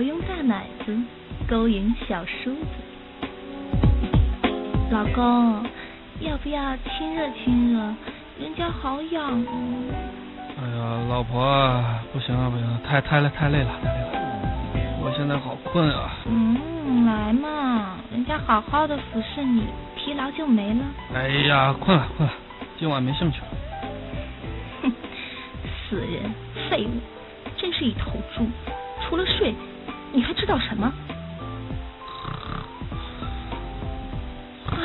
我用大奶子勾引小叔子。老公，要不要亲热亲热？人家好痒哦。哎呀，老婆，不行了不行了，太累了。我现在好困啊。来嘛，人家好好的服侍你，疲劳就没了。哎呀，困了，今晚没兴趣了。哼，死人废物，真是一头猪，除了睡你还知道什么？哎，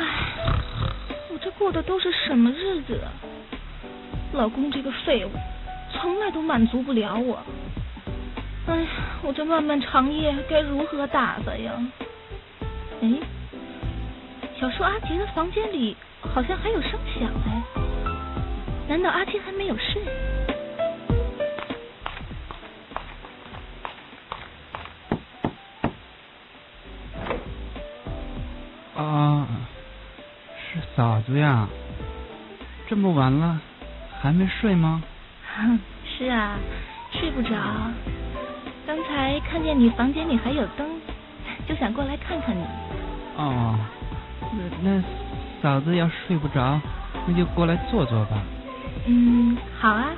我这过的都是什么日子啊？老公这个废物从来都满足不了我。哎呀，我这漫漫长夜该如何打发呀？哎，小叔阿杰的房间里好像还有声响哎，难道阿杰还没有睡？啊，是嫂子呀，这么晚了还没睡吗？是啊，睡不着。刚才看见你房间里还有灯，就想过来看看你。哦，那嫂子要睡不着，那就过来坐坐吧。好啊，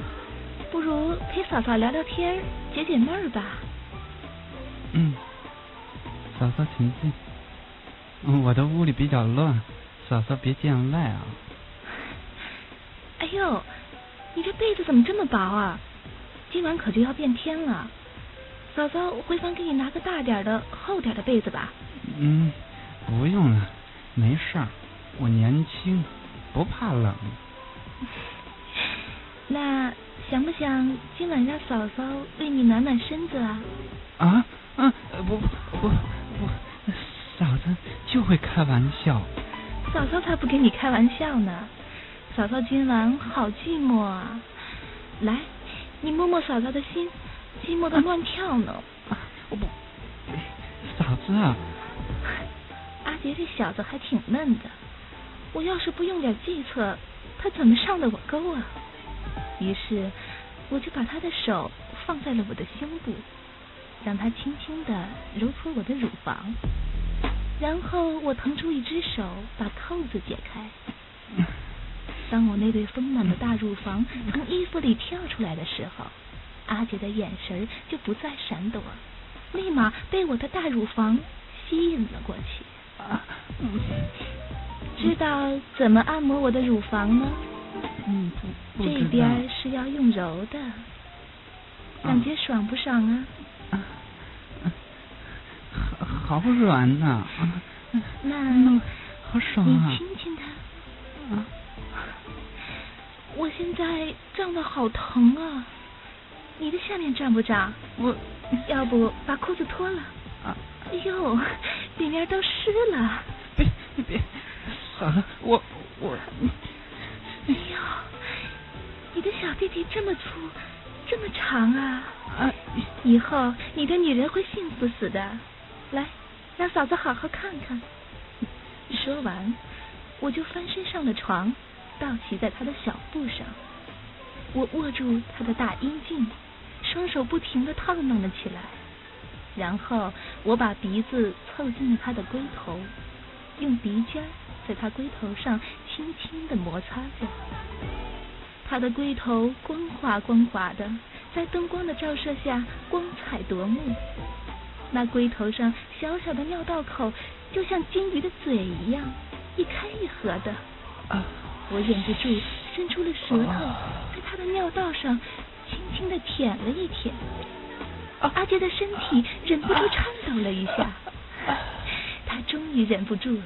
不如陪嫂嫂聊聊天，解解闷儿吧。嫂嫂请进。我的屋里比较乱，嫂嫂别见外啊。哎呦，你这被子怎么这么薄啊？今晚可就要变天了。嫂嫂回房给你拿个大点的厚点的被子吧。不用了，没事儿，我年轻不怕冷。那想不想今晚让嫂嫂为你暖暖身子啊？不，嫂子就会开玩笑。嫂嫂才不跟你开玩笑呢，嫂嫂今晚好寂寞啊。来，你摸摸嫂嫂的心，寂寞的乱跳呢。我不，嫂子啊，阿杰这小子还挺嫩的，我要是不用点计策，他怎么上的我钩啊？于是我就把他的手放在了我的胸部，让他轻轻地揉搓我的乳房，然后我腾出一只手把扣子解开。当我那对丰满的大乳房从衣服里跳出来的时候，阿杰的眼神就不再闪躲，立马被我的大乳房吸引了过去。知道怎么按摩我的乳房吗？这边是要用揉的，感觉爽不爽啊？好软呐！那好爽啊！你亲亲他。我现在胀得好疼啊！你的下面胀不胀？我要不把裤子脱了？哎呦，里面都湿了。别，嫂子，我。哎呦，你的小弟弟这么粗，这么长啊！以后你的女人会幸福死的。来，让嫂子好好看看。说完，我就翻身上了床，倒骑在他的小步上。我握住他的大阴茎，双手不停地套弄了起来，然后我把鼻子凑近了他的龟头，用鼻尖在他龟头上轻轻地摩擦着。他的龟头光滑光滑的，在灯光的照射下光彩夺目，那龟头上小小的尿道口就像金鱼的嘴一样，一开一合的。我忍不住伸出了舌头，在他的尿道上轻轻地舔了一舔。阿杰的身体忍不住颤抖了一下，他终于忍不住了，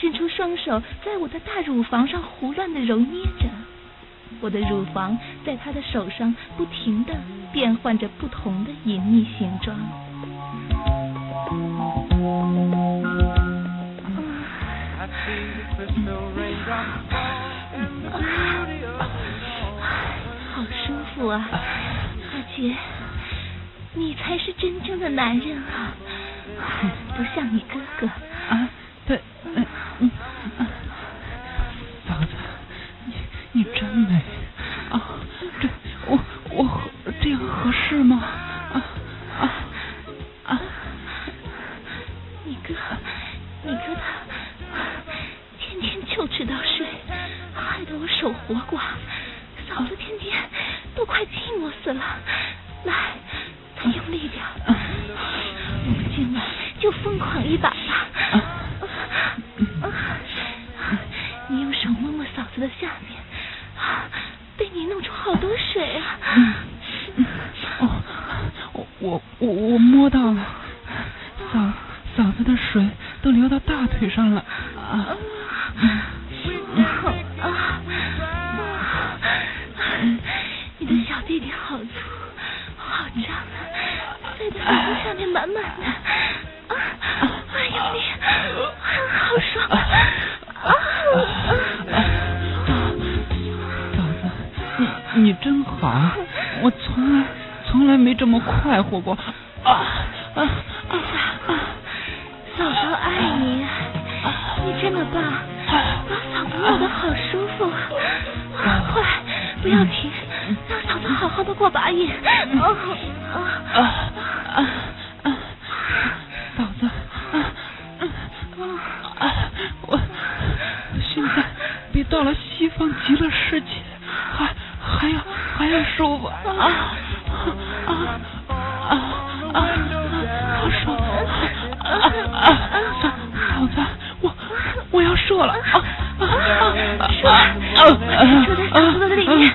伸出双手在我的大乳房上胡乱地揉捏着。我的乳房在他的手上不停地变换着不同的隐秘形状。好舒服啊，阿杰，你才是真正的男人啊，不像你哥哥。对，嫂子，你真美啊！这我这样合适吗？死了，来，再用力点，我们今晚就疯狂一把吧。你用手摸摸嫂子的下面，被你弄出好多水啊！我摸到了，嫂子的水都流到大腿上了啊！你的小弟弟好粗，好胀啊，在他耳朵下面满满的啊！哎呦你，好爽啊！嫂子，你真好，我从来没这么快活过嫂子爱你，你这么棒，把嫂子弄得好舒服啊！快，不要停，让嫂子好好的过把瘾。嫂子，我现在比到了西方极乐世界还要舒服好爽嫂子，我要射了射在嫂子的里面